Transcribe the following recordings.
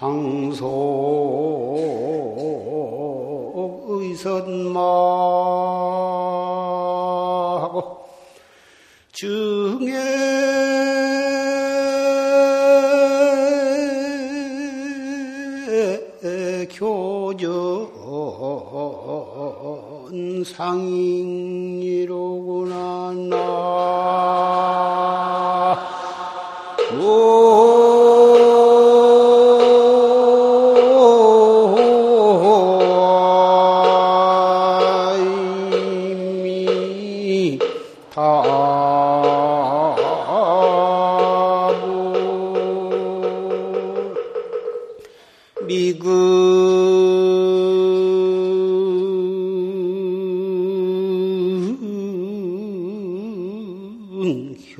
상소 의선마하고 중에 교전 상인이로구나 나.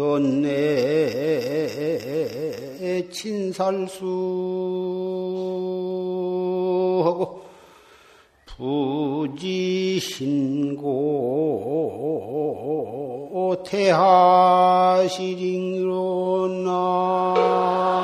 현내 친살수하고 부지신고 태하시리로나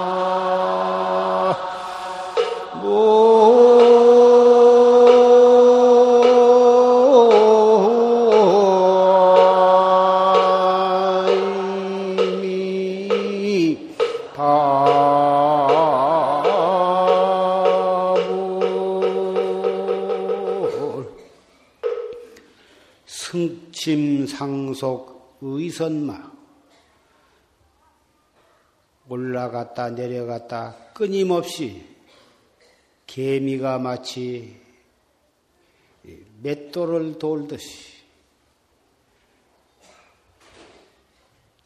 심상속 의선마 올라갔다 내려갔다 끊임없이 개미가 마치 맷돌을 돌듯이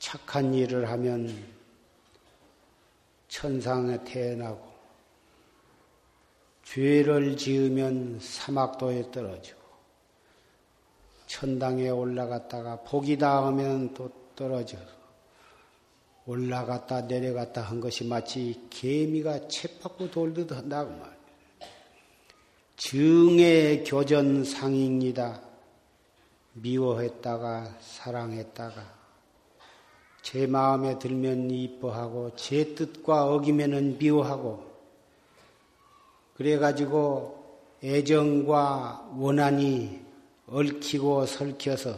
착한 일을 하면 천상에 태어나고 죄를 지으면 사막도에 떨어져 천당에 올라갔다가 복이 닿으면 또 떨어져 올라갔다 내려갔다 한 것이 마치 개미가 쳇바퀴 돌듯 한다고 말이야. 증의 교전 상인이다. 미워했다가 사랑했다가 제 마음에 들면 이뻐하고 제 뜻과 어기면은 미워하고 그래가지고 애정과 원한이 얽히고 설켜서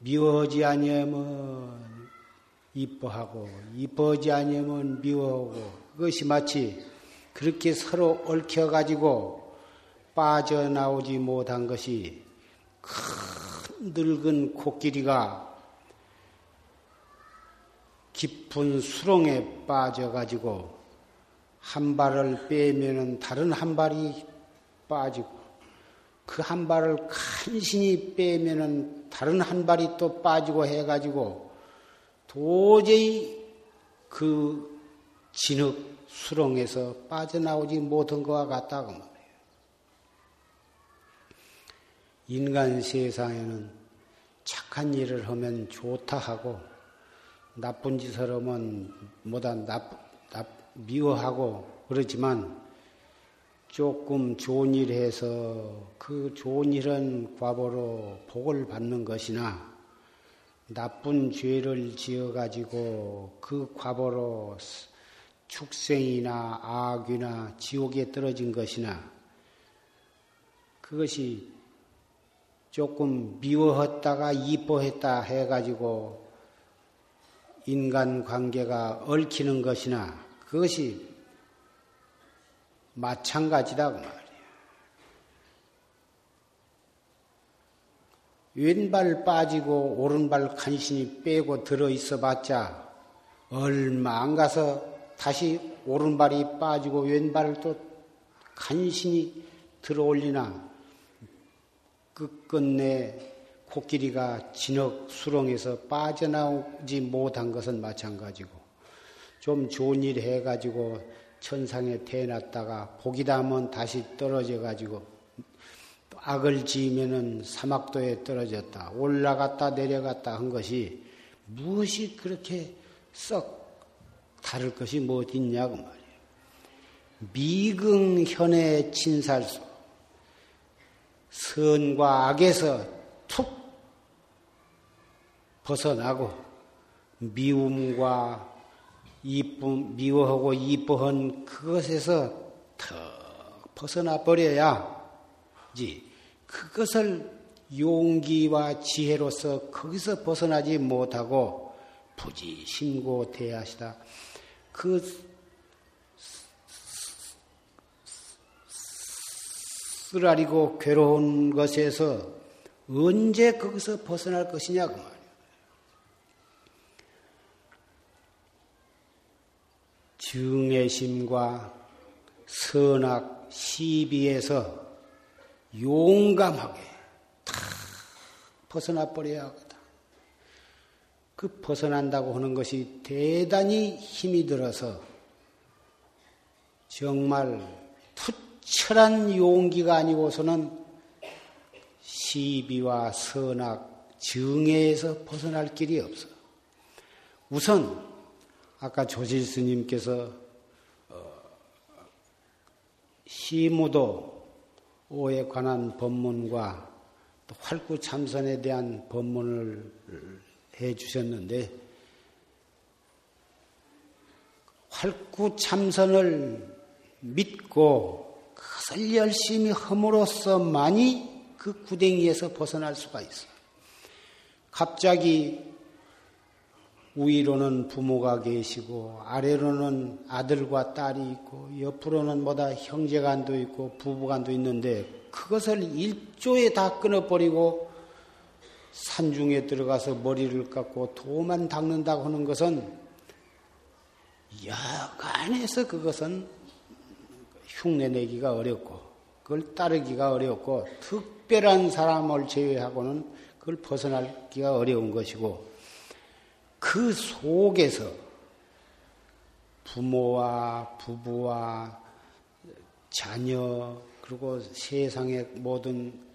미워하지 아니하면 이뻐하고 이뻐하지 아니하면 미워하고 그것이 마치 그렇게 서로 얽혀가지고 빠져나오지 못한 것이 큰 늙은 코끼리가 깊은 수렁에 빠져가지고 한 발을 빼면은 다른 한 발이 빠지고 그 한 발을 간신히 빼면은 다른 한 발이 또 빠지고 해가지고 도저히 그 진흙 수렁에서 빠져나오지 못한 것과 같다고 말해요. 인간 세상에는 착한 일을 하면 좋다 하고 나쁜 짓을 하면 뭐다 미워하고 그러지만 조금 좋은 일 해서 그 좋은 일은 과보로 복을 받는 것이나 나쁜 죄를 지어가지고 그 과보로 축생이나 악귀나 지옥에 떨어진 것이나 그것이 조금 미워했다가 이뻐했다 해가지고 인간관계가 얽히는 것이나 그것이 마찬가지다 그 말이야. 왼발 빠지고 오른발 간신히 빼고 들어있어봤자 얼마 안 가서 다시 오른발이 빠지고 왼발을 또 간신히 들어올리나 끝끝내 코끼리가 진흙 수렁에서 빠져나오지 못한 것은 마찬가지고 좀 좋은 일 해가지고 천상에 태어났다가 복이 닿으면 다시 떨어져가지고 악을 지으면은 사막도에 떨어졌다. 올라갔다 내려갔다 한 것이 무엇이 그렇게 썩 다를 것이 뭐 있냐고 말이에요. 미궁 현의 친살수 선과 악에서 툭 벗어나고 미움과 이쁨, 미워하고 이뻐한 그것에서 턱 벗어나 버려야지 그것을 용기와 지혜로서 거기서 벗어나지 못하고 부지 심고대야 하시다. 그 쓰라리고 괴로운 것에서 언제 거기서 벗어날 것이냐 그 말이에요. 증애심과 선악 시비에서 용감하게 다 벗어나 버려야 하거든. 그 벗어난다고 하는 것이 대단히 힘이 들어서 정말 푸철한 용기가 아니고서는 시비와 선악, 증애에서 벗어날 길이 없어. 우선 아까 조실스님께서 시무도에 관한 법문과 또 활구참선에 대한 법문을 해 주셨는데 활구참선을 믿고 그것을 열심히 함으로써만이 그 구덩이에서 벗어날 수가 있어. 갑자기 위로는 부모가 계시고 아래로는 아들과 딸이 있고 옆으로는 뭐다 형제간도 있고 부부간도 있는데 그것을 일조에 다 끊어버리고 산중에 들어가서 머리를 깎고 도만 닦는다고 하는 것은 여간해서 그것은 흉내내기가 어렵고 그걸 따르기가 어렵고 특별한 사람을 제외하고는 그걸 벗어나기가 어려운 것이고 그 속에서 부모와 부부와 자녀 그리고 세상의 모든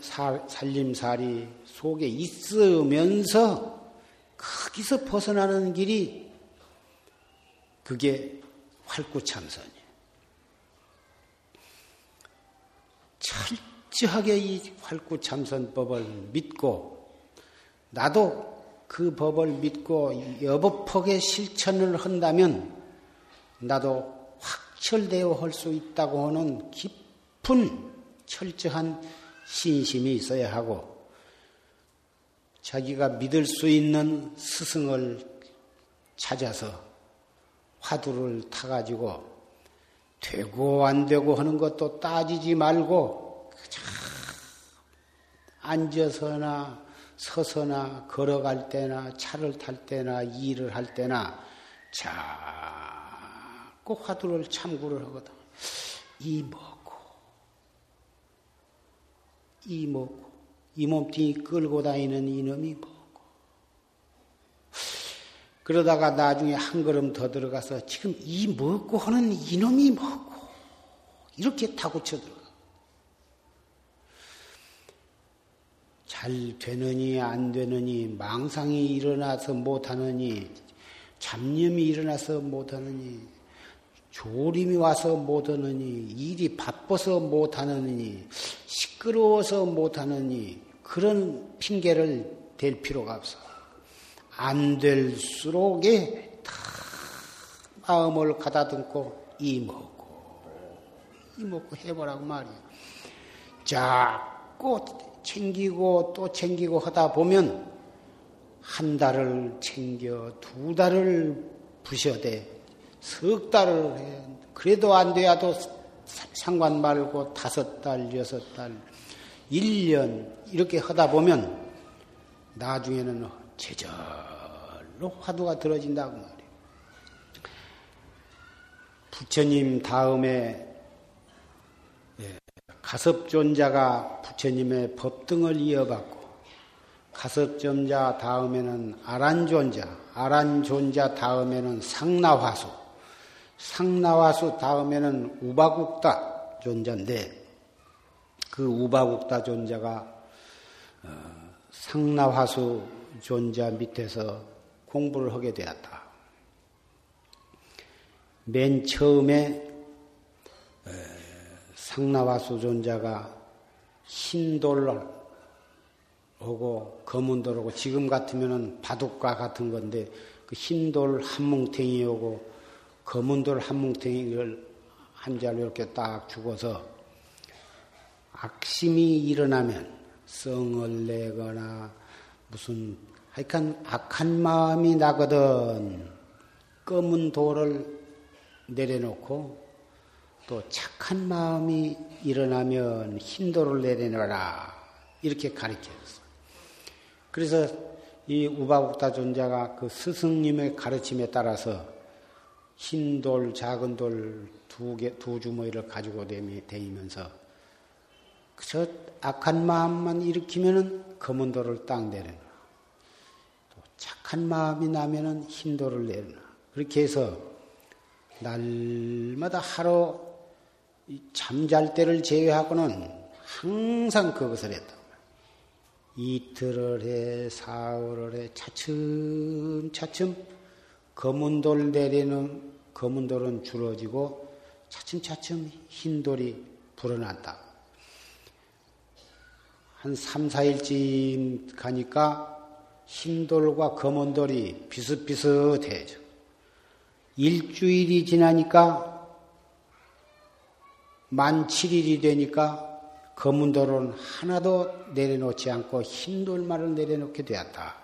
살림살이 속에 있으면서 거기서 벗어나는 길이 그게 활구참선이에요. 철저하게 이 활구참선법을 믿고 나도 그 법을 믿고 여법하게 실천을 한다면 나도 확철되어 할 수 있다고 하는 깊은 철저한 신심이 있어야 하고 자기가 믿을 수 있는 스승을 찾아서 화두를 타가지고 되고 안 되고 하는 것도 따지지 말고 그저 앉아서나 서서나 걸어갈 때나 차를 탈 때나 일을 할 때나 자꾸 화두를 참구를 하거든. 이 먹고 이 먹고 이 몸뚱이 끌고 다니는 이놈이 먹고 그러다가 나중에 한 걸음 더 들어가서 지금 이 먹고 하는 이놈이 먹고 이렇게 타고쳐 들어가. 잘 되느니 안 되느니 망상이 일어나서 못하느니 잡념이 일어나서 못하느니 졸음이 와서 못하느니 일이 바빠서 못하느니 시끄러워서 못하느니 그런 핑계를 댈 필요가 없어. 안 될수록에 다 마음을 가다듬고 이 먹고 해보라고 말이야. 자꾸 챙기고 또 챙기고 하다 보면 한 달을 챙겨 두 달을 부셔대 석 달을 해. 그래도 안 돼야도 상관 말고 5달 6달 1년 이렇게 하다 보면 나중에는 제절로 화두가 들어진다고 말이에요. 부처님 다음에 가섭존자가 부처님의 법등을 이어받고 가섭존자 다음에는 아란존자 다음에는 상나화수 다음에는 우바국다 존자인데 그 우바국다 존자가 상나화수 존자 밑에서 공부를 하게 되었다. 맨 처음에 상나와수 존자가 흰돌 오고 검은돌 오고 지금 같으면은 바둑과 같은 건데 그 흰돌 한 뭉탱이 오고 검은돌 한 뭉탱이를 한 자로 이렇게 딱 죽어서 악심이 일어나면 성을 내거나 무슨 하여간 악한 마음이 나거든. 검은 돌을 내려놓고 또 착한 마음이 일어나면 흰 돌을 내려놔라 이렇게 가르쳐줬어요. 그래서 이 우바국타 존자가 그 스승님의 가르침에 따라서 흰 돌, 작은 돌 두 주머니를 가지고 다니면서 저 악한 마음만 일으키면은 검은 돌을 딱 내려놔. 또 착한 마음이 나면은 흰 돌을 내려놔. 그렇게 해서 날마다 하루 잠잘 때를 제외하고는 항상 그것을 했다고. 이틀을 해, 사흘을 해, 차츰차츰 검은돌 내리는 검은돌은 줄어지고 차츰차츰 흰돌이 불어났다. 한 3, 4일쯤 가니까 흰돌과 검은돌이 비슷비슷해져. 일주일이 지나니까 만 7일이 되니까 검은돌은 하나도 내려놓지 않고 흰돌만을 내려놓게 되었다.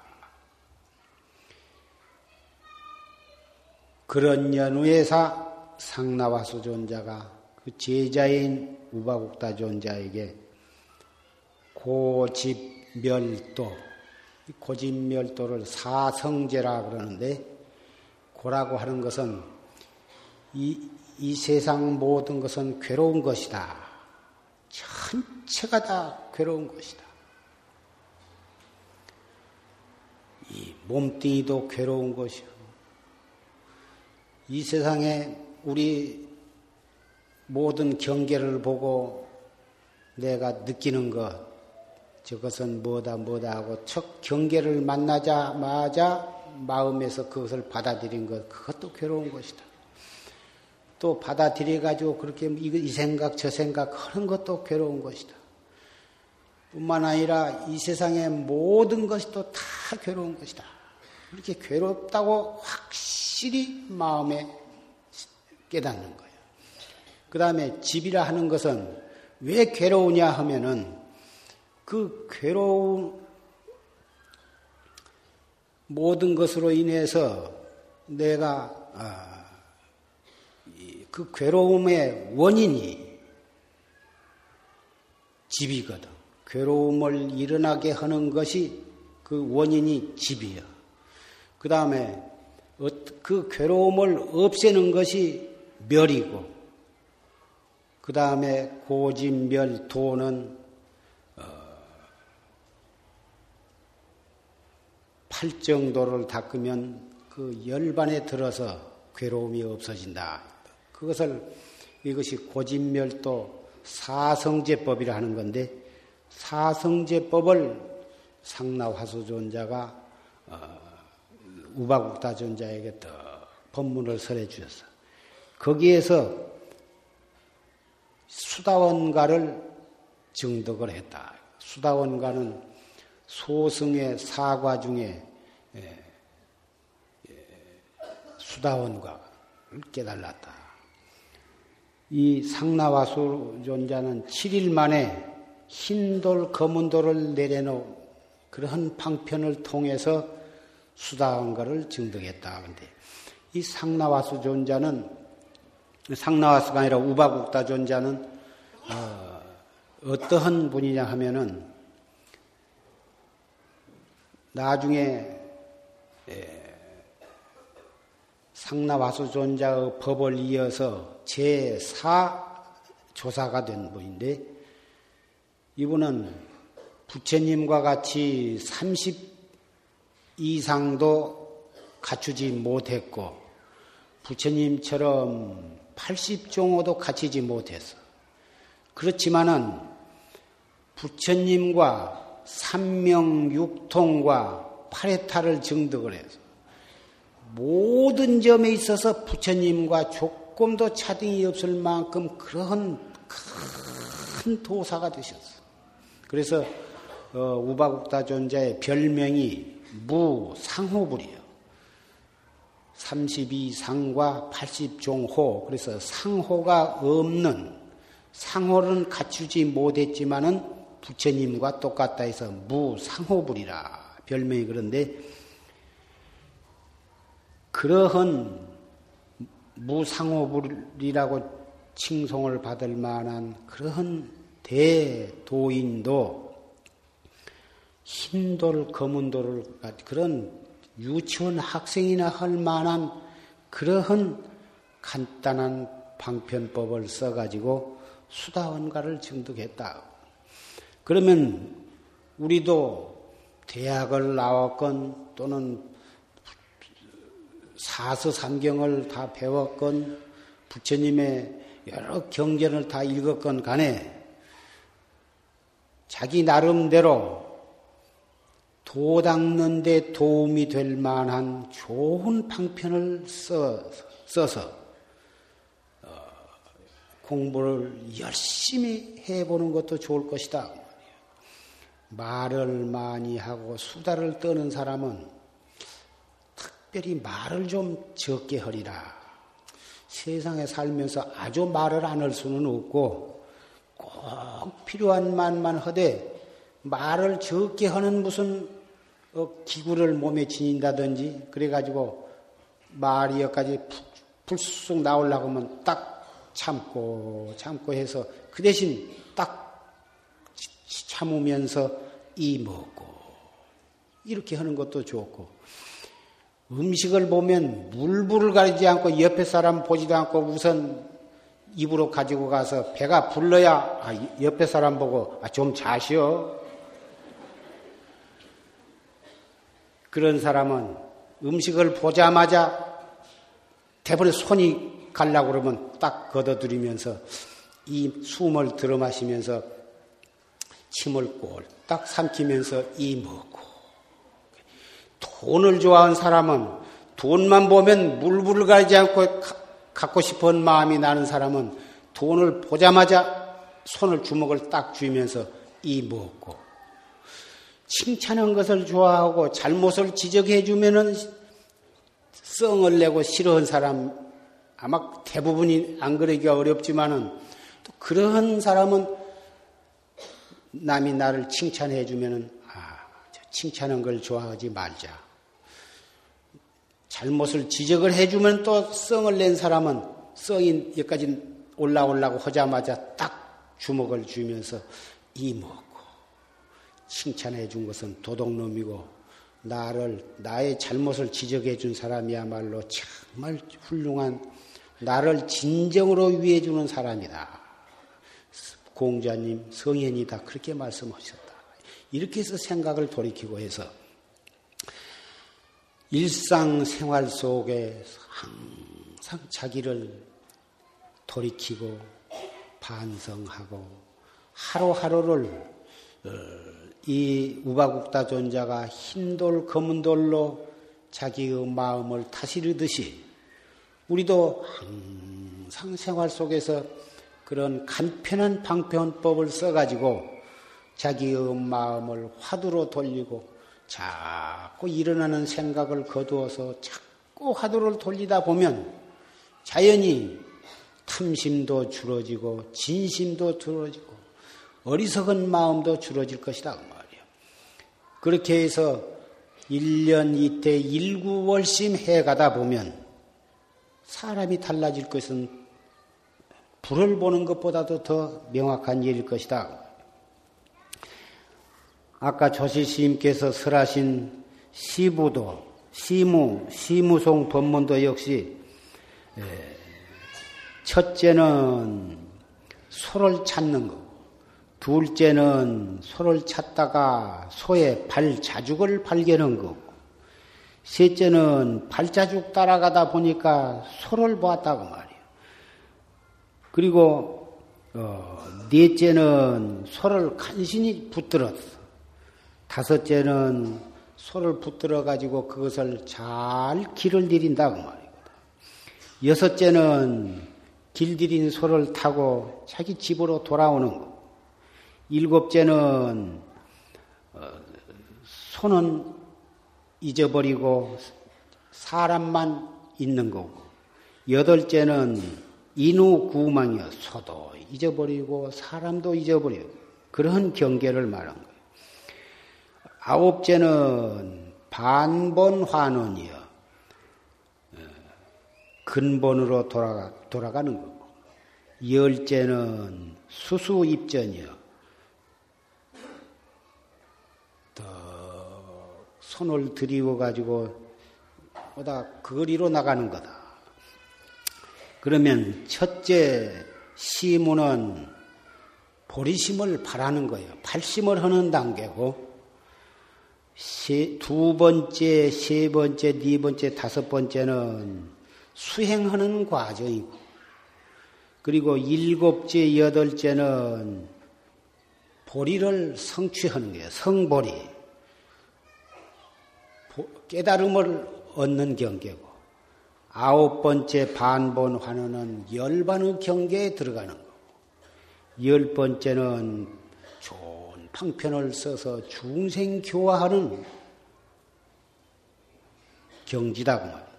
그런 연후에서 상나와수 존자가 그 제자인 우바국타 존자에게 고집멸도, 고집멸도를 사성제라 그러는데 고라고 하는 것은 이 세상 모든 것은 괴로운 것이다. 전체가 다 괴로운 것이다. 이 몸뚱이도 괴로운 것이고 이 세상에 우리 모든 경계를 보고 내가 느끼는 것 저것은 뭐다 하고 첫 경계를 만나자마자 마음에서 그것을 받아들인 것 그것도 괴로운 것이다. 또 받아들여가지고 그렇게 이 생각 저 생각 하는 것도 괴로운 것이다. 뿐만 아니라 이 세상의 모든 것이 또 다 괴로운 것이다. 그렇게 괴롭다고 확실히 마음에 깨닫는 거예요. 그 다음에 집이라 하는 것은 왜 괴로우냐 하면은 그 괴로운 모든 것으로 인해서 내가 그 괴로움의 원인이 집이거든. 괴로움을 일어나게 하는 것이 그 원인이 집이야. 그 다음에 그 괴로움을 없애는 것이 멸이고 그 다음에 고집멸 도는 팔정도를 닦으면 그 열반에 들어서 괴로움이 없어진다. 이것이 고집멸도 사성제법이라 하는 건데 사성제법을 상나화수존자가 우바국타존자에게 법문을 설해 주셨어. 거기에서 수다원가를 증득을 했다. 수다원가는 소승의 사과 중에 수다원가를 깨달았다. 이 상나와수 존자는 7일 만에 흰돌, 검은돌을 내려놓은 그러한 방편을 통해서 수다원가를 증득했다. 근데 이 상나와수 존자는 상나와수가 아니라 우바국타 존자는 어떠한 분이냐 하면은 나중에 상나와수 존자의 법을 이어서 제4조사가 된 분인데 이분은 부처님과 같이 30 이상도 갖추지 못했고 부처님처럼 80종호도 갖추지 못했어. 그렇지만은 부처님과 삼명육통과 팔해탈을 증득을 해서 모든 점에 있어서 부처님과 조금도 차등이 없을 만큼 그런 큰 도사가 되셨어. 그래서 우바국다존자의 별명이 무상호불이에요. 32상과 80종호. 그래서 상호가 없는, 상호는 갖추지 못했지만은 부처님과 똑같다 해서 무상호불이라 별명이. 그런데 그러한 무상호불이라고 칭송을 받을 만한 그러한 대도인도 흰돌, 검은돌을 그런 유치원 학생이나 할 만한 그러한 간단한 방편법을 써가지고 수다원가를 증득했다. 그러면 우리도 대학을 나왔건 또는 사서삼경을 다 배웠건 부처님의 여러 경전을 다 읽었건 간에 자기 나름대로 도 닦는 데 도움이 될 만한 좋은 방편을 써서 공부를 열심히 해보는 것도 좋을 것이다. 말을 많이 하고 수다를 떠는 사람은 특별히 말을 좀 적게 하리라. 세상에 살면서 아주 말을 안 할 수는 없고 꼭 필요한 말만 하되 말을 적게 하는 무슨 기구를 몸에 지닌다든지 그래가지고 말이 여기까지 불쑥 나오려고 하면 딱 참고 해서 그 대신 딱 참으면서 이 먹고 이렇게 하는 것도 좋고, 음식을 보면 물불을 가리지 않고 옆에 사람 보지도 않고 우선 입으로 가지고 가서 배가 불러야 옆에 사람 보고 좀 자시오. 그런 사람은 음식을 보자마자 대번에 손이 가려고 그러면 딱 걷어들이면서 이 숨을 들어마시면서 침을 꼴딱 삼키면서 이 먹고. 돈을 좋아하는 사람은 돈만 보면 물불을 가리지 않고 갖고 싶은 마음이 나는 사람은 돈을 보자마자 손을 주먹을 딱 쥐면서 이 먹고. 칭찬한 것을 좋아하고 잘못을 지적해 주면은 썽을 내고 싫어하는 사람, 아마 대부분이 안 그러기가 어렵지만은 또 그러한 사람은 남이 나를 칭찬해 주면은 칭찬한 걸 좋아하지 말자. 잘못을 지적을 해 주면 또 썽을 낸 사람은 썽이 여기까지 올라오려고 하자마자 딱 주먹을 쥐면서 이 먹고. 칭찬해 준 것은 도둑놈이고, 나의 잘못을 지적해 준 사람이야말로 정말 훌륭한, 나를 진정으로 위해 주는 사람이다. 공자님, 성현이 다 그렇게 말씀하셨다. 이렇게 해서 생각을 돌이키고 해서 일상생활 속에 항상 자기를 돌이키고 반성하고 하루하루를 이 우바국다존자가 흰돌 검은돌로 자기의 마음을 다스리듯이 우리도 항상 생활 속에서 그런 간편한 방편법을 써가지고 자기의 마음을 화두로 돌리고 자꾸 일어나는 생각을 거두어서 자꾸 화두를 돌리다 보면 자연히 탐심도 줄어지고 진심도 줄어지고 어리석은 마음도 줄어질 것이다. 그렇게 해서 1년 이태 일구월심 해가다 보면 사람이 달라질 것은 불을 보는 것보다도 더 명확한 일일 것이다. 아까 조실스님께서 설하신 시무송 법문도 역시 첫째는 소를 찾는 것, 둘째는 소를 찾다가 소의 발자죽을 발견한 거고, 셋째는 발자죽 따라가다 보니까 소를 보았다고 말이에요. 그리고 넷째는 소를 간신히 붙들었어. 다섯째는 소를 붙들어 가지고 그것을 잘 길을 들인다고 말이거든. 여섯째는 길들인 소를 타고 자기 집으로 돌아오는 거. 일곱째는 손은 잊어버리고 사람만 있는 거고, 여덟째는 인우구망이여 소도 잊어버리고 사람도 잊어버리고 그런 경계를 말한 거예요. 아홉째는 반본환원이여 근본으로 돌아가는 거고, 열째는 수수입전이여 손을 들이워가지고 오다 거리로 나가는 거다. 그러면 첫째 시무는 보리심을 바라는 거예요. 발심을 하는 단계고, 두 번째, 세 번째, 네 번째, 다섯 번째는 수행하는 과정이고, 그리고 일곱째, 여덟째는 보리를 성취하는 거예요. 성보리. 깨달음을 얻는 경계고, 아홉 번째 반본 환원은 열반의 경계에 들어가는 거고, 열 번째는 좋은 방편을 써서 중생 교화하는 경지다고 말입니다.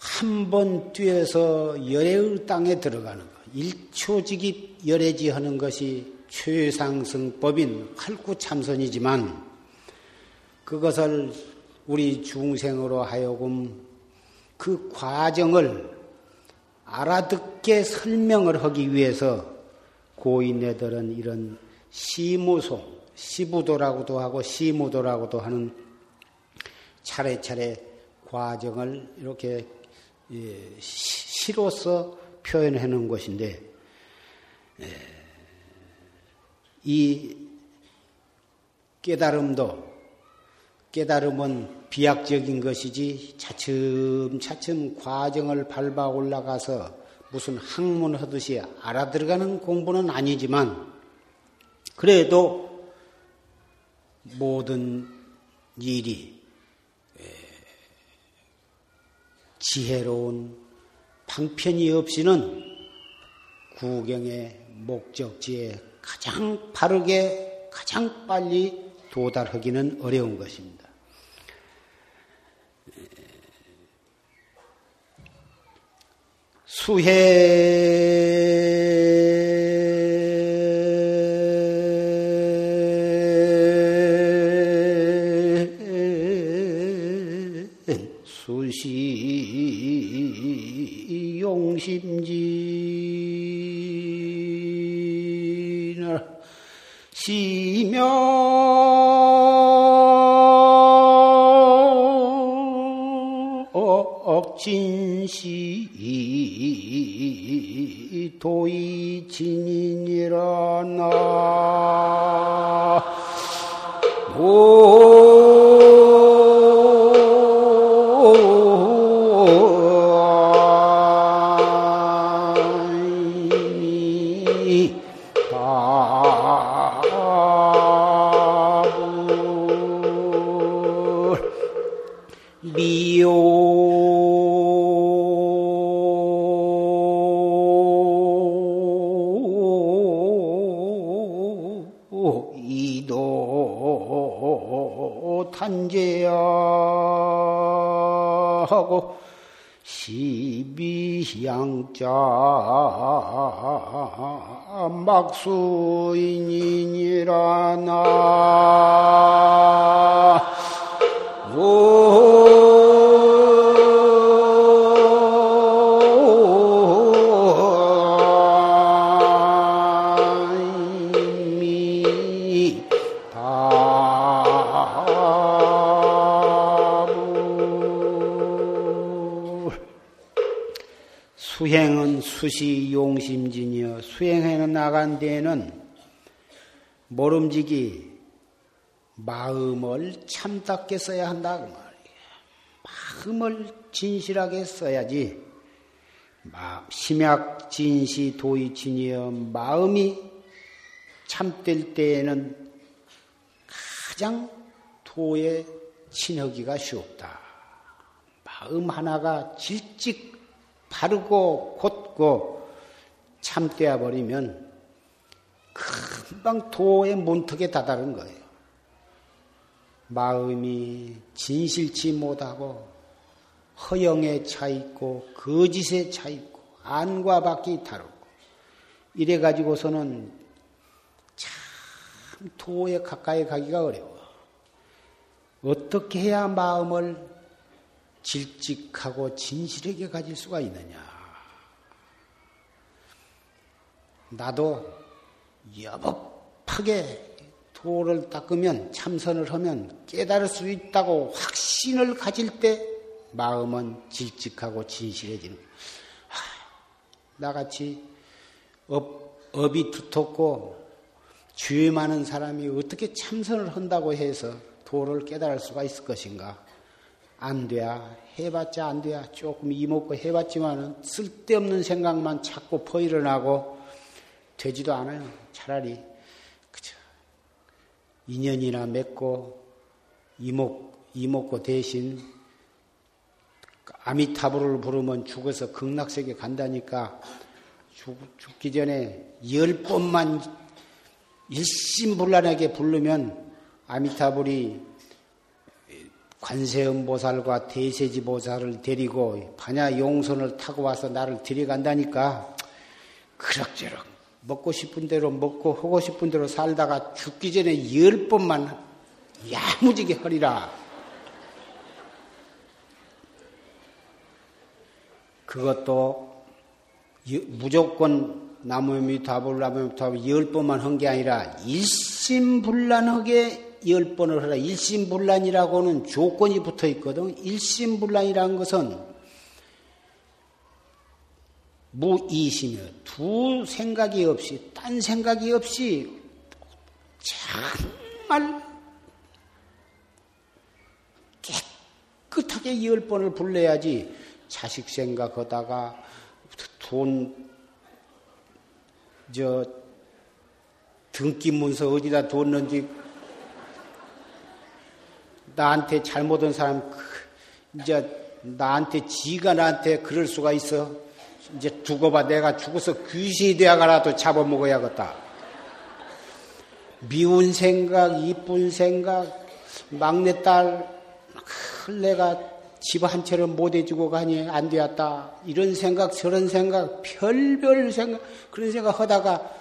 한 번 뛰어서 열애의 땅에 들어가는 것, 일초직입 열애지하는 것이 최상승법인 활구참선이지만, 그것을 우리 중생으로 하여금 그 과정을 알아듣게 설명을 하기 위해서 고인애들은 이런 시무송, 시부도라고도 하고 시무도라고도 하는 차례차례 과정을 이렇게 시로서 표현하는 것인데, 이 깨달음은 비약적인 것이지 차츰차츰 과정을 밟아 올라가서 무슨 학문 하듯이 알아들어가는 공부는 아니지만, 그래도 모든 일이 지혜로운 방편이 없이는 구경의 목적지에 가장 바르게 가장 빨리 도달하기는 어려운 것입니다. 수시 용심진을 시명 진시 도이 진인이라나. 탄제하고 시비향자 막수인이니라나. 수행은 수시 용심진이여, 수행해 나간 데에는 모름지기 마음을 참답게 써야 한다 그 말이에요. 마음을 진실하게 써야지. 심약 진시 도이친이여, 마음이 참될 때에는 가장 도에 친하기가 쉽다. 마음 하나가 질직 바르고 곧고 참되어 버리면 금방 도의 문턱에 다다른 거예요. 마음이 진실치 못하고 허영에 차있고 거짓에 차있고 안과 밖이 다르고 이래가지고서는 참 도에 가까이 가기가 어려워. 어떻게 해야 마음을 질직하고 진실하게 가질 수가 있느냐. 나도 여법하게 도를 닦으면 참선을 하면 깨달을 수 있다고 확신을 가질 때 마음은 질직하고 진실해지는 거예요. 나같이 업이 두텁고 죄 많은 사람이 어떻게 참선을 한다고 해서 도를 깨달을 수가 있을 것인가? 안 돼야, 해봤자 안 돼야. 조금 이먹고 해봤지만은 쓸데없는 생각만 자꾸 퍼일어나고 되지도 않아요. 차라리 그저 인연이나 맺고 이목고 대신 아미타불을 부르면 죽어서 극락세계 간다니까 죽기 전에 10번만 일심불란하게 부르면 아미타불이 관세음보살과 대세지보살을 데리고 반야용선을 타고 와서 나를 데려간다니까 그럭저럭 먹고 싶은 대로 먹고 하고 싶은 대로 살다가 죽기 전에 10번만 야무지게 하리라. 그것도 무조건 나무미타불 나무미타불 10번만 한 게 아니라 일심불란하게 10번을 하라. 일심불란이라고는 조건이 붙어 있거든. 일심불란이라는 것은 무이시며 두 생각이 없이 딴 생각이 없이 정말 깨끗하게 10번을 불러야지 자식 생각하다가 돈 등기 문서 어디다 뒀는지 나한테 잘못한 사람 이제 나한테 지가 나한테 그럴 수가 있어. 이제 죽어봐. 내가 죽어서 귀신이 되어가라도 잡아먹어야겠다. 미운 생각, 이쁜 생각, 막내딸 내가 집 한 채를 못 해주고 가니 안 되었다. 이런 생각, 저런 생각, 별별 생각, 그런 생각 하다가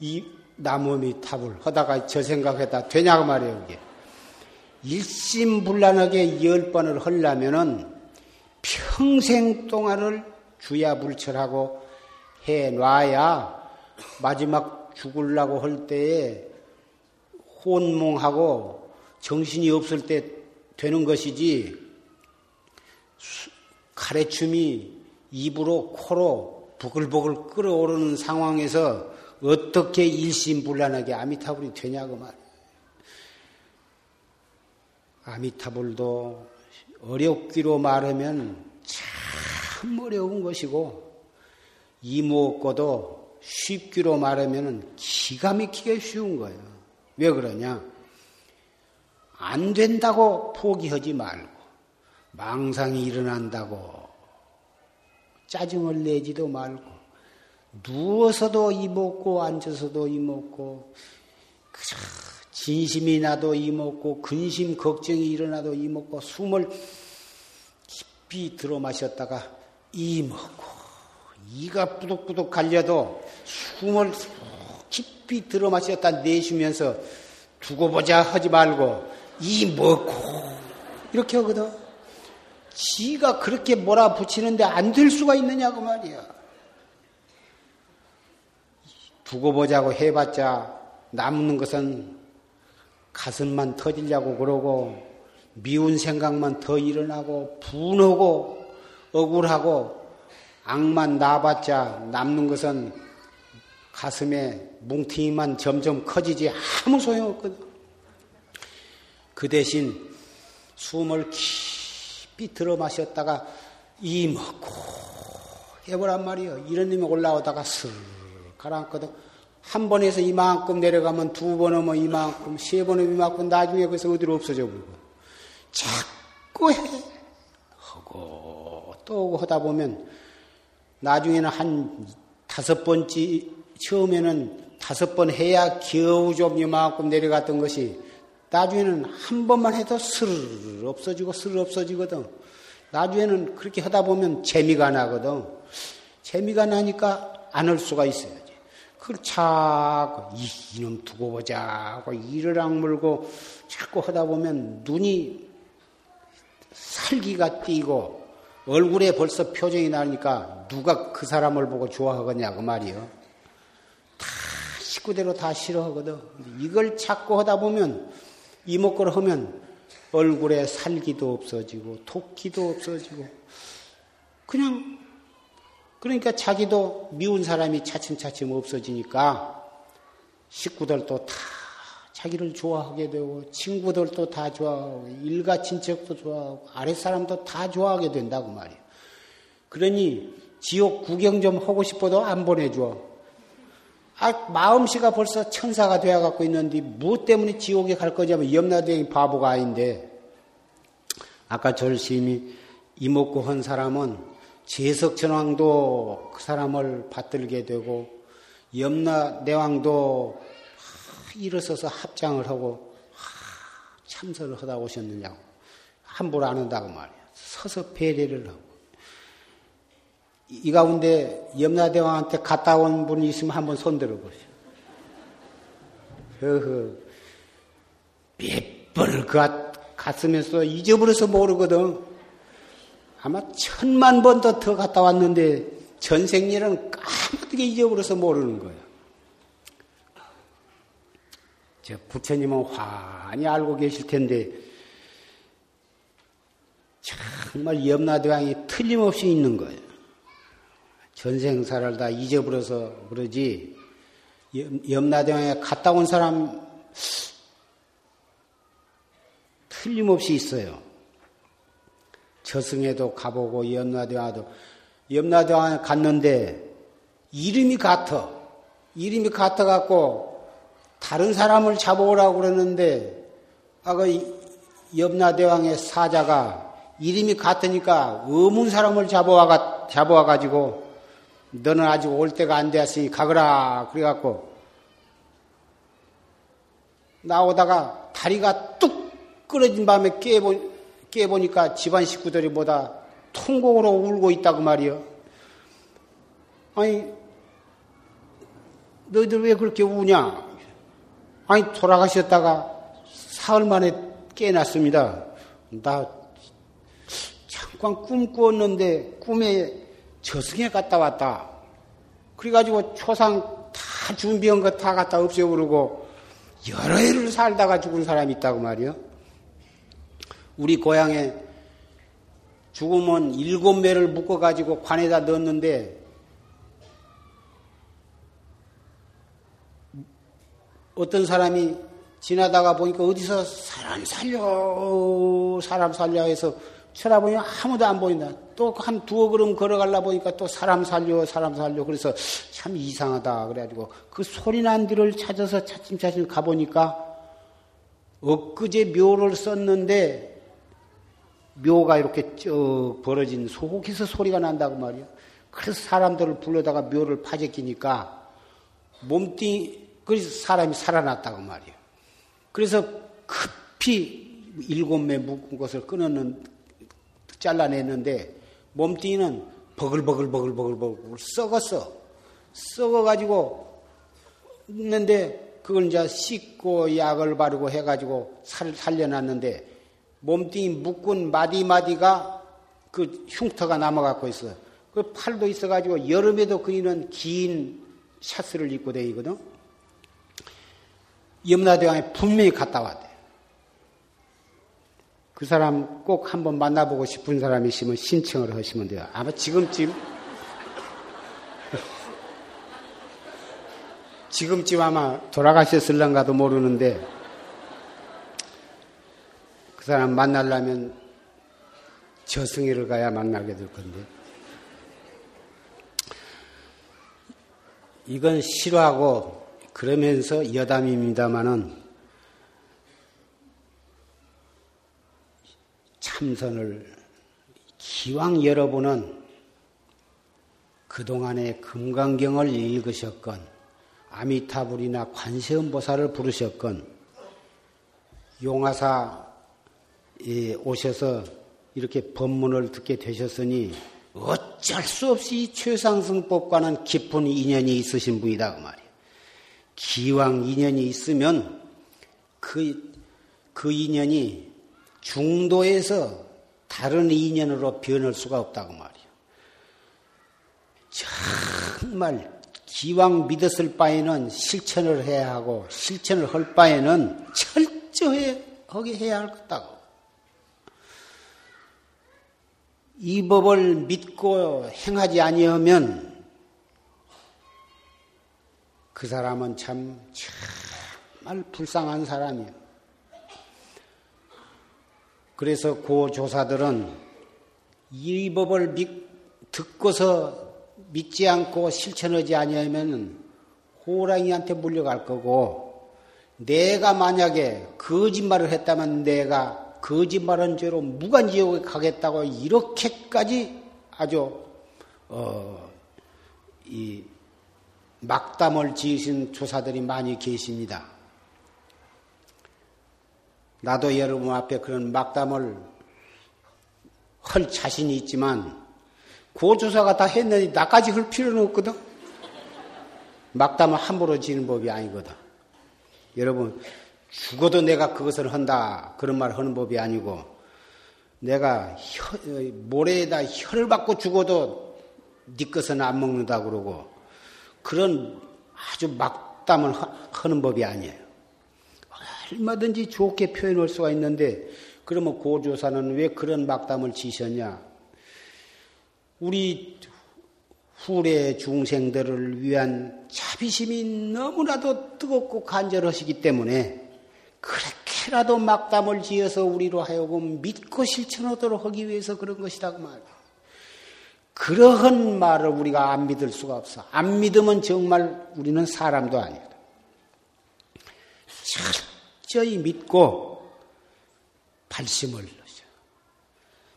이 나무미타불 하다가 저 생각했다. 되냐고 말이에요. 이게. 일심불란하게 10번을 하려면은 평생 동안을 주야불철하고 해놔야 마지막 죽으려고 할 때에 혼몽하고 정신이 없을 때 되는 것이지 가래춤이 입으로 코로 부글부글 끓어오르는 상황에서 어떻게 일심불란하게 아미타불이 되냐고 말이에요. 아미타불도 어렵기로 말하면 참 어려운 것이고 이목고도 쉽기로 말하면 기가 막히게 쉬운 거예요. 왜 그러냐? 안 된다고 포기하지 말고 망상이 일어난다고 짜증을 내지도 말고 누워서도 이목고 앉아서도 이목고 그저 진심이 나도 이목고 근심 걱정이 일어나도 이목고 숨을 깊이 들어 마셨다가 이먹고 이가 뿌덕뿌덕 갈려도 숨을 깊이 들어 마셨다 내쉬면서 두고 보자 하지 말고 이먹고 이렇게 하거든. 지가 그렇게 몰아붙이는데 안 될 수가 있느냐고 말이야. 두고 보자고 해봤자 남는 것은 가슴만 터지려고 그러고 미운 생각만 더 일어나고 분하고 억울하고 악만 나봤자 남는 것은 가슴에 뭉텅이만 점점 커지지 아무 소용없거든. 그 대신 숨을 깊이 들어 마셨다가 이 먹고 해보란 말이에요. 이런 놈이 올라오다가 슬 가라앉거든. 한 번에서 이만큼 내려가면 두 번 하면 이만큼 세 번 하면 이만큼 나중에 거기서 어디로 없어져 버리고 자꾸 하고 또 하고 하다 보면 나중에는 한 5번째 처음에는 5번 해야 겨우 좀 이만큼 내려갔던 것이 나중에는 한 번만 해도 스르르 없어지고 스르르 없어지거든. 나중에는 그렇게 하다 보면 재미가 나거든. 재미가 나니까 안 할 수가 있어야지. 그걸 자꾸 이놈 두고 보자 하고 이를 악물고 자꾸 하다 보면 눈이 살기가 띄고 얼굴에 벌써 표정이 나니까 누가 그 사람을 보고 좋아하겠냐 그 말이요. 다 식구대로 다 싫어하거든. 이걸 자꾸 하다 보면 이목구를 하면 얼굴에 살기도 없어지고 토끼도 없어지고 그냥 그러니까 자기도 미운 사람이 차츰차츰 없어지니까 식구들도 다 자기를 좋아하게 되고 친구들도 다 좋아하고 일가 친척도 좋아하고 아랫사람도 다 좋아하게 된다고 말이에요. 그러니 지옥 구경 좀 하고 싶어도 안 보내줘. 아, 마음씨가 벌써 천사가 되어갖고 있는데 무엇 때문에 지옥에 갈 거냐면 염라대왕이 바보가 아닌데 아까 절심이 이목구 한 사람은 제석천왕도 그 사람을 받들게 되고 염라대왕도 일어서서 합장을 하고 참선을 하다 오셨느냐고 함부로 안 한다고 말이야. 서서 배례를 하고 이 가운데 염라대왕한테 갔다 온 분이 있으면 한번 손들어 보세요. 허허 몇 번을 갔으면서 잊어버려서 모르거든. 아마 1000만 번 더 갔다 왔는데 전생일은 까맣게 잊어버려서 모르는 거야. 저 부처님은 환히 알고 계실 텐데 정말 염라대왕이 틀림없이 있는 거예요. 전생사를 다 잊어버려서 그러지 염라대왕에 갔다 온 사람 틀림없이 있어요. 저승에도 가보고 염라대왕에 갔는데 이름이 같아갖고 다른 사람을 잡아오라고 그러는데, 염라대왕의 사자가 이름이 같으니까 의문 사람을 잡아와가지고, 너는 아직 올 때가 안 되었으니 가거라. 그래갖고, 나오다가 다리가 뚝 끊어진 밤에 깨보니까 집안 식구들이 뭐다 통곡으로 울고 있다고 말이요. 아니, 너희들 왜 그렇게 우냐? 아니 돌아가셨다가 사흘 만에 깨났습니다. 나 잠깐 꿈 꾸었는데 꿈에 저승에 갔다 왔다. 그래가지고 초상 다 준비한 거 다 갖다 없애버리고 여러 해를 살다가 죽은 사람이 있다고 말이요. 우리 고향에 죽으면 7매를 묶어가지고 관에다 넣었는데 어떤 사람이 지나다가 보니까 어디서 사람 살려 해서 쳐다보니까 아무도 안 보인다. 또 한 2걸음 걸어가려 보니까 또 사람 살려. 그래서 참 이상하다. 그래가지고 그 소리 난 뒤를 찾아서 차츰차츰 가보니까 엊그제 묘를 썼는데 묘가 이렇게 쭉 벌어진 속에서 소리가 난다고 말이야. 그래서 사람들을 불러다가 묘를 파재 끼니까 그래서 사람이 살아났다고 말이에요. 그래서 급히 7매 묶은 것을 잘라냈는데 몸뚱이는 버글버글 썩어가지고 있는데 그걸 이제 씻고 약을 바르고 해가지고 살을 살려놨는데 몸뚱이 묶은 마디마디가 그 흉터가 남아갖고 있어요. 그 팔도 있어가지고 여름에도 그이는 긴 샤스를 입고 다니거든. 염라대왕이 분명히 갔다 왔대. 그 사람 꼭 한번 만나보고 싶은 사람이 있으면 신청을 하시면 돼요. 아마 지금쯤 아마 돌아가셨을런가도 모르는데 그 사람 만나려면 저승에를 가야 만나게 될 건데 이건 싫어하고 그러면서 여담입니다마는 참선을 기왕 여러분은 그동안의 금강경을 읽으셨건 아미타불이나 관세음보살을 부르셨건 용화사에 오셔서 이렇게 법문을 듣게 되셨으니 어쩔 수 없이 최상승법과는 깊은 인연이 있으신 분이다 그 말이에요. 기왕 인연이 있으면 그 인연이 중도에서 다른 인연으로 변할 수가 없다 그 말이에요. 정말 기왕 믿었을 바에는 실천을 해야 하고 실천을 할 바에는 철저하게 해야 할 것이다고. 이 법을 믿고 행하지 아니하면 그 사람은 정말 불쌍한 사람이에요. 그래서 고 조사들은 이 법을 듣고서 믿지 않고 실천하지 아니하면 호랑이한테 물려갈 거고, 내가 만약에 거짓말을 했다면 내가 거짓말한 죄로 무간지옥에 가겠다고 이렇게까지 아주 이 막담을 지으신 조사들이 많이 계십니다. 나도 여러분 앞에 그런 막담을 할 자신이 있지만 고조사가 다 했는데 나까지 할 필요는 없거든. 막담을 함부로 지는 법이 아니거든. 여러분 죽어도 내가 그것을 한다 그런 말 하는 법이 아니고, 내가 모래에다 혀를 박고 죽어도 네 것은 안 먹는다 그러고 그런 아주 막담을 하는 법이 아니에요. 얼마든지 좋게 표현할 수가 있는데, 그러면 고조사는 왜 그런 막담을 지셨냐? 우리 후래 중생들을 위한 자비심이 너무나도 뜨겁고 간절하시기 때문에 그렇게라도 막담을 지어서 우리로 하여금 믿고 실천하도록 하기 위해서 그런 것이다 그 말이야. 그러한 말을 우리가 안 믿을 수가 없어. 안 믿으면 정말 우리는 사람도 아니야. 철저히 믿고 발심을 하죠.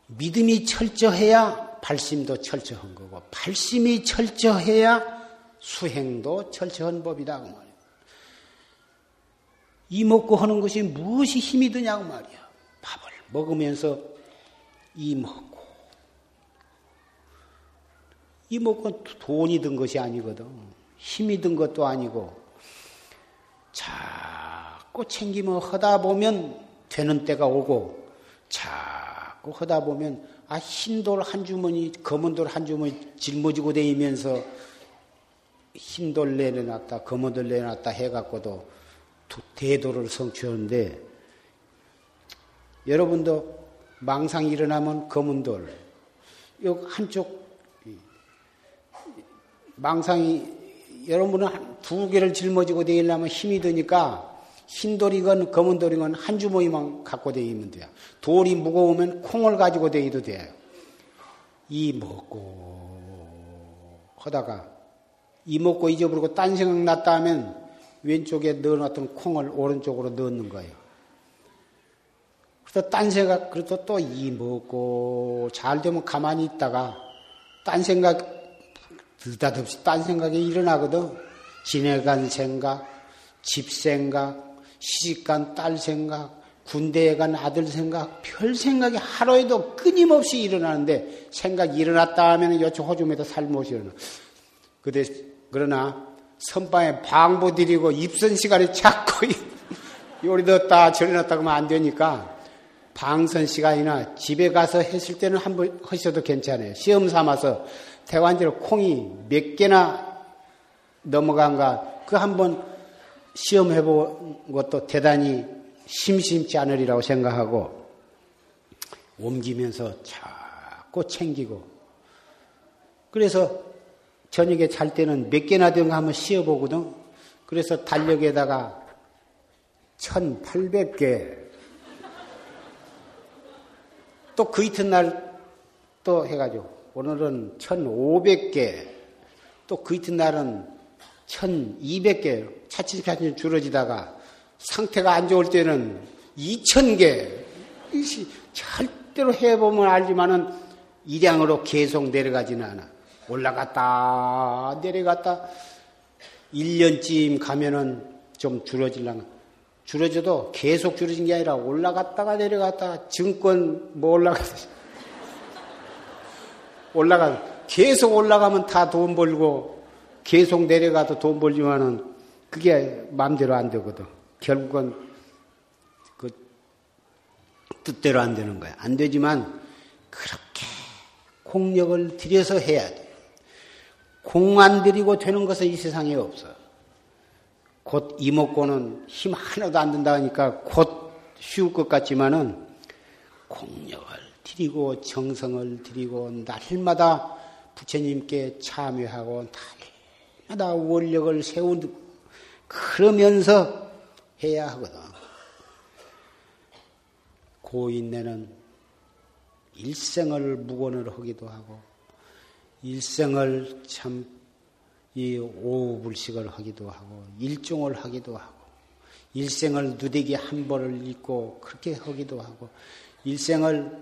믿음이 철저해야 발심도 철저한 거고, 발심이 철저해야 수행도 철저한 법이다 그 말이야. 이 먹고 하는 것이 무엇이 힘이 드냐고 말이야. 밥을 먹으면서 이 먹고 돈이 든 것이 아니거든. 힘이 든 것도 아니고 자꾸 챙기며 하다 보면 되는 때가 오고, 자꾸 하다 보면 흰 돌 한 주머니, 검은 돌 한 주머니 짊어지고 다니면서 흰 돌 내려놨다, 검은 돌 내려놨다 해갖고도 대도를 성취하는데, 여러분도 망상이 일어나면 검은 돌, 여기 한쪽, 망상이, 여러분은 두 개를 짊어지고 다니려면 힘이 드니까 흰 돌이건 검은 돌이건 한 주머니만 갖고 다니면 돼요. 돌이 무거우면 콩을 가지고 다니도 돼요. 이 먹고 하다가 이 먹고 잊어버리고 딴 생각 났다 하면 왼쪽에 넣어놨던 콩을 오른쪽으로 넣는 거예요. 그래서 딴 생각, 그래서 또 이 먹고 잘 되면 가만히 있다가 딴 생각, 느닷없이 딴 생각이 일어나거든. 지내간 생각, 집 생각, 시집간 딸 생각, 군대에 간 아들 생각, 별 생각이 하루에도 끊임없이 일어나는데, 생각이 일어났다 하면 여초 호주에다 살못이 일어나. 그러나 선방에 방부 드리고 입선 시간에 자꾸 요리 넣었다 저리 넣었다 그러면 안 되니까 방선 시간이나 집에 가서 했을 때는 한번 하셔도 괜찮아요. 시험 삼아서 대관절 콩이 몇 개나 넘어간가 그 한번 시험해본 것도 대단히 심심치 않으리라고 생각하고 옮기면서 자꾸 챙기고, 그래서 저녁에 잘 때는 몇 개나 되는가 한번 씌어보거든. 그래서 달력에다가 1800개 또 그 이튿날 또 해가지고 오늘은 1500개 또 그 이튿날은 1200개 차츰차츰 줄어지다가 상태가 안 좋을 때는 2000개. 절대로 해보면 알지만은 일양으로 계속 내려가지는 않아. 올라갔다 내려갔다 1년쯤 가면은 좀 줄어질랑, 줄어져도 계속 줄어진 게 아니라 올라갔다가 내려갔다가 증권 뭐 계속 올라가면 다 돈 벌고 계속 내려가도 돈 벌지만은 그게 마음대로 안 되거든. 결국은 그 뜻대로 안 되는 거야. 안 되지만 그렇게 공력을 들여서 해야 돼. 공 안 들이고 되는 것은 이 세상에 없어. 곧 이목구는 힘 하나도 안 든다 하니까 곧 쉬울 것 같지만은 공력을 드리고 정성을 드리고 날마다 부처님께 참여하고 날마다 원력을 세우고 그러면서 해야 하거든. 고인네는 일생을 묵언을 하기도 하고 일생을 참 이 오후불식을 하기도 하고 일종을 하기도 하고 일생을 누대기 한 벌을 입고 그렇게 하기도 하고 일생을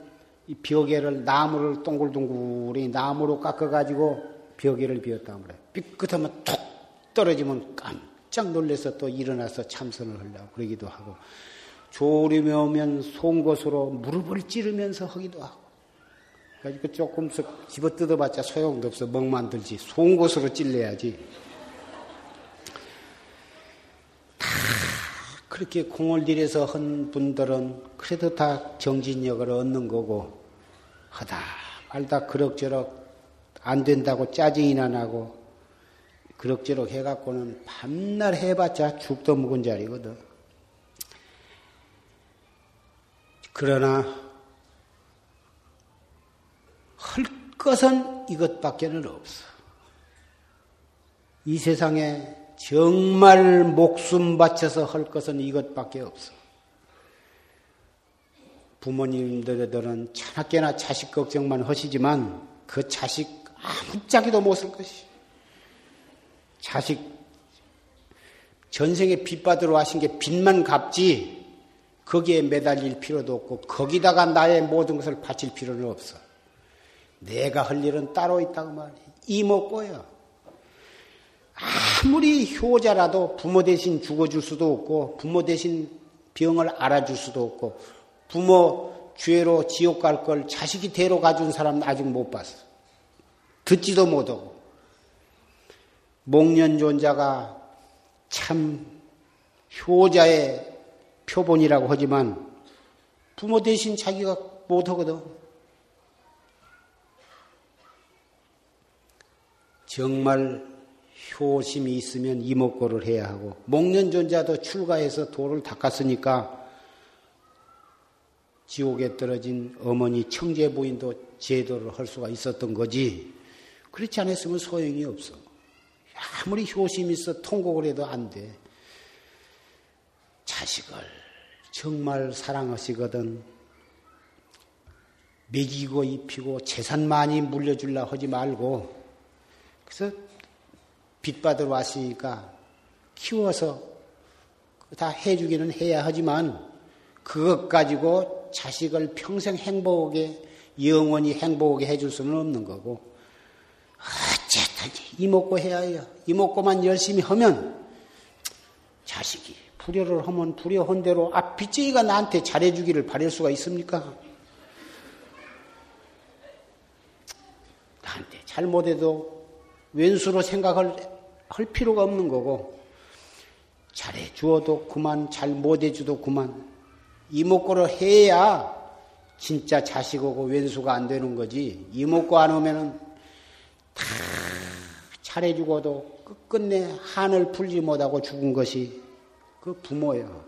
이 벼개를 나무를 동글동글이 나무로 깎아가지고 벼개를 비웠다 그래. 삐끗하면 툭 떨어지면 깜짝 놀라서 또 일어나서 참선을 하려고 그러기도 하고 졸음이 오면 송곳으로 무릎을 찌르면서 하기도 하고 그러니까 조금씩 집어뜯어봤자 소용도 없어. 멍만 들지. 송곳으로 찔러야지. 다 그렇게 공을 들여서 한 분들은 그래도 다 정진력을 얻는 거고 하다 말다 그럭저럭 안 된다고 짜증이나 나고 그럭저럭 해갖고는 밤날 해봤자 죽도 묵은 자리거든. 그러나 할 것은 이것밖에는 없어. 이 세상에 정말 목숨 바쳐서 할 것은 이것밖에 없어. 부모님들은 차나깨나 자식 걱정만 하시지만 그 자식 아무짝에도 못 쓸 것이. 자식 전생에 빚 받으러 하신 게 빚만 갚지 거기에 매달릴 필요도 없고 거기다가 나의 모든 것을 바칠 필요는 없어. 내가 할 일은 따로 있다고 말해. 이목구야. 아무리 효자라도 부모 대신 죽어줄 수도 없고 부모 대신 병을 알아줄 수도 없고 부모 죄로 지옥 갈 걸 자식이 대로 가준 사람은 아직 못 봤어. 듣지도 못하고. 목련존자가 참 효자의 표본이라고 하지만 부모 대신 자기가 못하거든. 정말 효심이 있으면 이목구를 해야 하고 목련존자도 출가해서 도를 닦았으니까 지옥에 떨어진 어머니 청제부인도 제도를 할 수가 있었던 거지. 그렇지 않았으면 소용이 없어. 아무리 효심이 있어 통곡을 해도 안 돼. 자식을 정말 사랑하시거든 먹이고 입히고 재산 많이 물려주려 하지 말고 그래서 빚받으러 왔으니까 키워서 다 해주기는 해야 하지만 그것 가지고 자식을 평생 행복하게 영원히 행복하게 해줄 수는 없는 거고 어쨌든 이목구 해야 해요. 이목구만 열심히 하면 자식이 불효를 하면 불효한 대로 아 빚쟁이가 나한테 잘해주기를 바랄 수가 있습니까? 나한테 잘못해도 왼수로 생각을 할 필요가 없는 거고 잘해 주어도 그만 잘 못해 줘도 그만 이목구를 해야 진짜 자식하고 왼수가 안 되는 거지. 이목구 안 오면은 다 잘해 주고도 끝끝내 한을 풀지 못하고 죽은 것이 그 부모예요.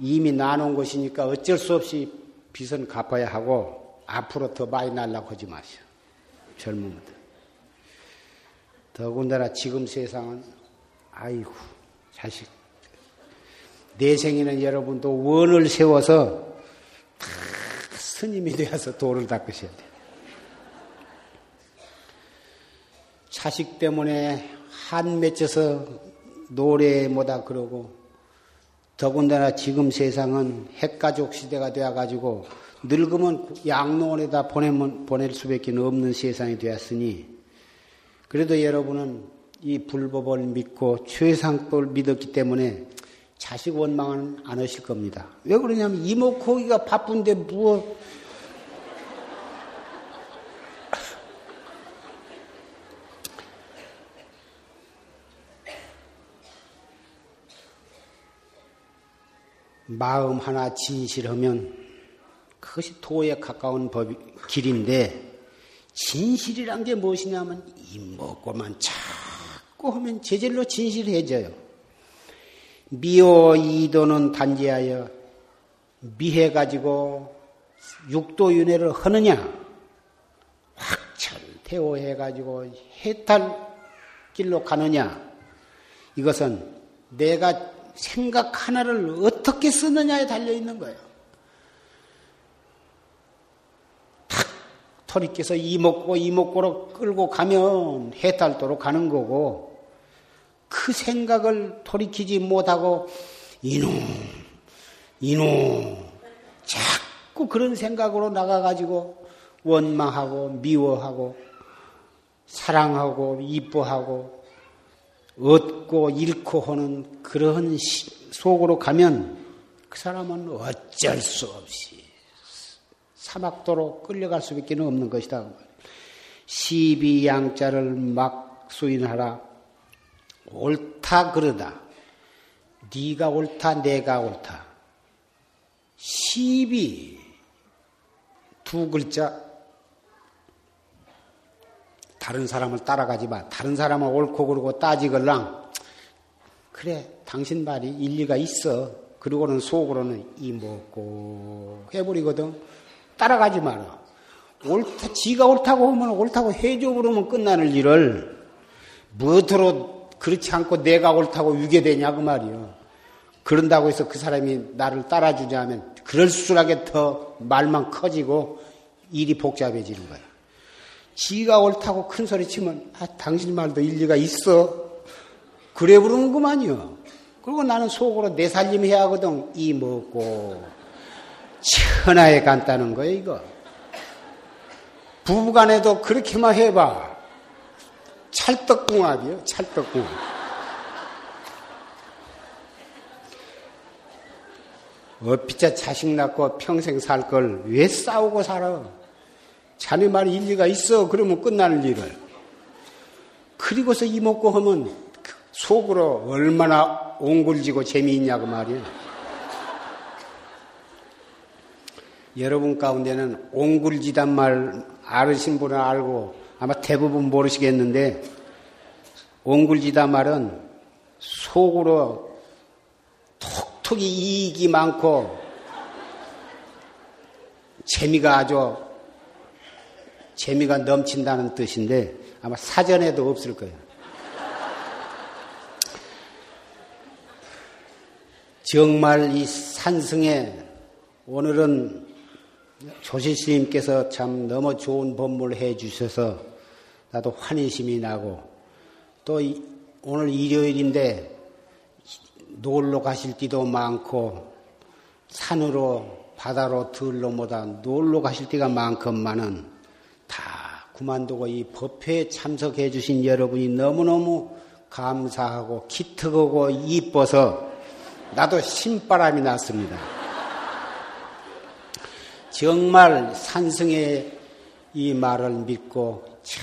이미 나눈 것이니까 어쩔 수 없이 빚은 갚아야 하고 앞으로 더 많이 날라고 하지 마세요. 젊은 분들. 더군다나 지금 세상은 아이고 자식 내생에는 여러분도 원을 세워서 다 스님이 되어서 도를 닦으셔야 돼요. 자식 때문에 한 맺혀서 노래 뭐다 그러고 더군다나 지금 세상은 핵가족 시대가 되어가지고 늙으면 양로원에다 보낼 수밖에 없는 세상이 되었으니 그래도 여러분은 이 불법을 믿고 최상법을 믿었기 때문에 자식 원망은 안 하실 겁니다. 왜 그러냐면 이모코기가 바쁜데 뭐 마음 하나 진실하면 그것이 도에 가까운 법 길인데 진실이란 게 무엇이냐면 입 먹고만 자꾸 하면 제절로 진실해져요. 미오 이도는 단지하여 미해 가지고 육도윤회를 하느냐 확철태오해 가지고 해탈 길로 가느냐 이것은 내가 생각 하나를 어떻게 쓰느냐에 달려있는 거예요. 탁 토리께서 이목고로 끌고 가면 해탈도로 가는 거고 그 생각을 돌이키지 못하고 이놈 자꾸 그런 생각으로 나가가지고 원망하고 미워하고 사랑하고 이뻐하고 얻고 잃고 하는 그런 속으로 가면 그 사람은 어쩔 수 없이 사막도로 끌려갈 수밖에 없는 것이다. 시비 양자를 막 수인하라. 옳다 그러다. 네가 옳다 내가 옳다. 시비 두 글자 다른 사람을 따라가지 마. 다른 사람은 옳고 그러고 따지걸랑. 그래, 당신 말이 일리가 있어. 그러고는 속으로는 이먹고 해버리거든. 따라가지 마라. 옳다, 지가 옳다고 하면 옳다고 해줘 그러면 끝나는 일을 무엇으로 그렇지 않고 내가 옳다고 유괴되냐 그 말이요. 그런다고 해서 그 사람이 나를 따라주자 하면 그럴수록에 더 말만 커지고 일이 복잡해지는 거야. 지가 옳다고 큰 소리 치면, 아, 당신 말도 일리가 있어. 그래 부르는구만요. 그리고 나는 속으로 내 살림 해야 하거든. 이 먹고. 천하에 간다는 거예요, 이거. 부부간에도 그렇게만 해봐. 찰떡궁합이요, 찰떡궁합. 어피자 자식 낳고 평생 살 걸 왜 싸우고 살아? 자네 말이 일리가 있어. 그러면 끝나는 일을. 그리고서 이먹고 하면 속으로 얼마나 옹골지고 재미있냐고 말이에요. 여러분 가운데는 옹골지단 말 아르신 분은 알고 아마 대부분 모르시겠는데 옹골지단 말은 속으로 톡톡이 이익이 많고 재미가 아주 재미가 넘친다는 뜻인데 아마 사전에도 없을 거예요. 정말 이 산승에 오늘은 조실스님께서 참 너무 좋은 법문을 해주셔서 나도 환희심이 나고 또 오늘 일요일인데 놀러 가실 때도 많고 산으로 바다로 들로 뭐다 놀러 가실 때가 많건만은 다 그만두고 이 법회에 참석해 주신 여러분이 너무너무 감사하고 기특하고 이뻐서 나도 신바람이 났습니다. 정말 산승의 이 말을 믿고 참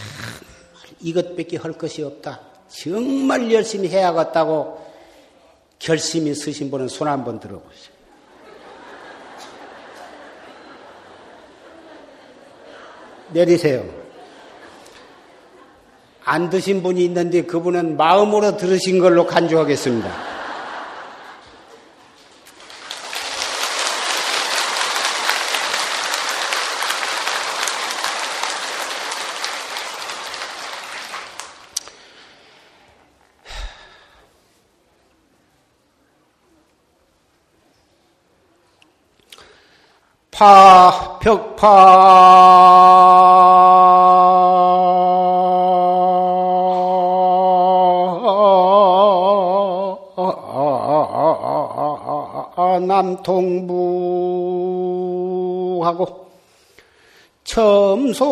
이것밖에 할 것이 없다. 정말 열심히 해야겠다고 결심이 쓰신 분은 손 한번 들어보세요. 내리세요. 안 드신 분이 있는데 그분은 마음으로 들으신 걸로 간주하겠습니다. 벽파 남통부하고 점소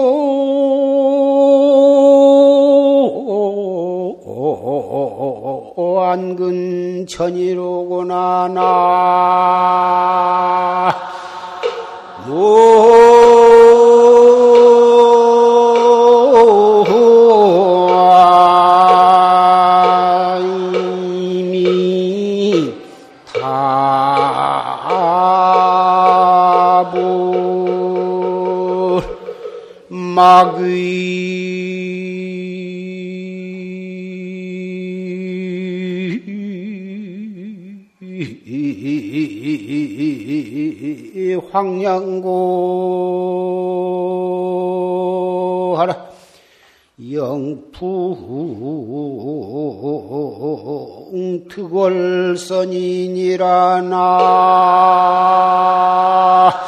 오안근 전이로구나. 황양고하라 영풍특월선이니라나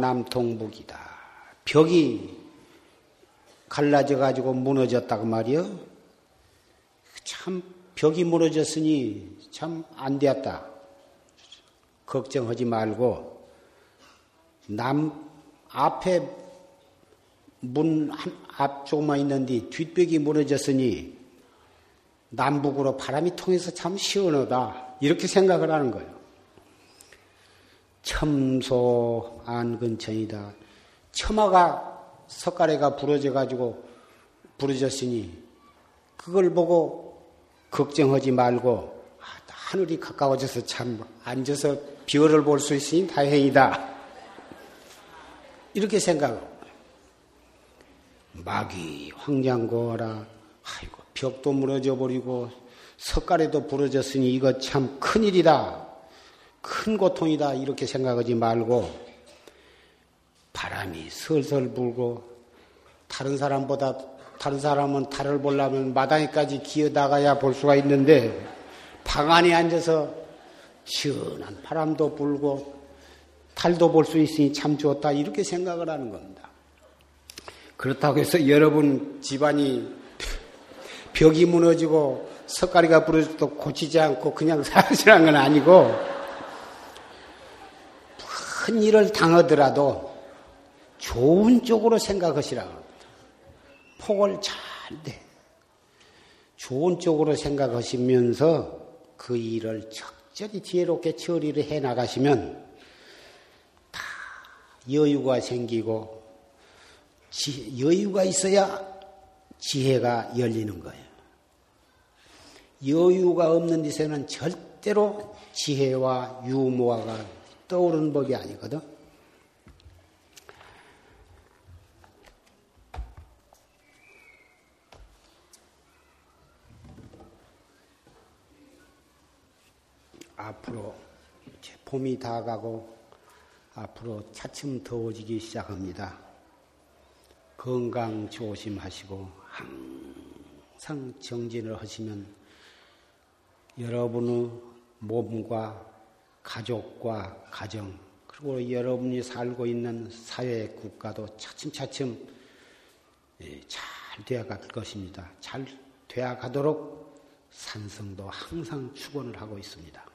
남통북이다. 벽이 갈라져 가지고 무너졌다고 말이여. 참 벽이 무너졌으니 참 안 되었다. 걱정하지 말고 남 앞에 문 앞쪽만 있는데 뒷벽이 무너졌으니 남북으로 바람이 통해서 참 시원하다. 이렇게 생각을 하는 거예요. 첨소 안근천이다. 처마가 석가래가 부러졌으니 그걸 보고 걱정하지 말고 하늘이 가까워져서 참 앉아서 별을 볼 수 있으니 다행이다. 이렇게 생각하고 마귀 황장고하라. 아이고 벽도 무너져 버리고 석가래도 부러졌으니 이거 참 큰일이다. 큰 고통이다. 이렇게 생각하지 말고 바람이 슬슬 불고 다른 사람은 달을 보려면 마당에까지 기어 나가야 볼 수가 있는데 방 안에 앉아서 시원한 바람도 불고 달도 볼 수 있으니 참 좋다. 이렇게 생각을 하는 겁니다. 그렇다고 해서 여러분 집안이 벽이 무너지고 석가리가 부러져도 고치지 않고 그냥 사라지는 건 아니고 큰 일을 당하더라도 좋은 쪽으로 생각하시라고 합니다. 폭을 잘 내. 좋은 쪽으로 생각하시면서 그 일을 적절히 지혜롭게 처리를 해 나가시면 다 여유가 생기고 여유가 있어야 지혜가 열리는 거예요. 여유가 없는 데서는 절대로 지혜와 유모화가 떠오르는 법이 아니거든. 앞으로 이제 봄이 다 가고 앞으로 차츰 더워지기 시작합니다. 건강 조심하시고 항상 정진을 하시면 여러분의 몸과 가족과 가정, 그리고 여러분이 살고 있는 사회, 국가도 차츰차츰 잘 되어갈 것입니다. 잘 되어가도록 산성도 항상 축원을 하고 있습니다.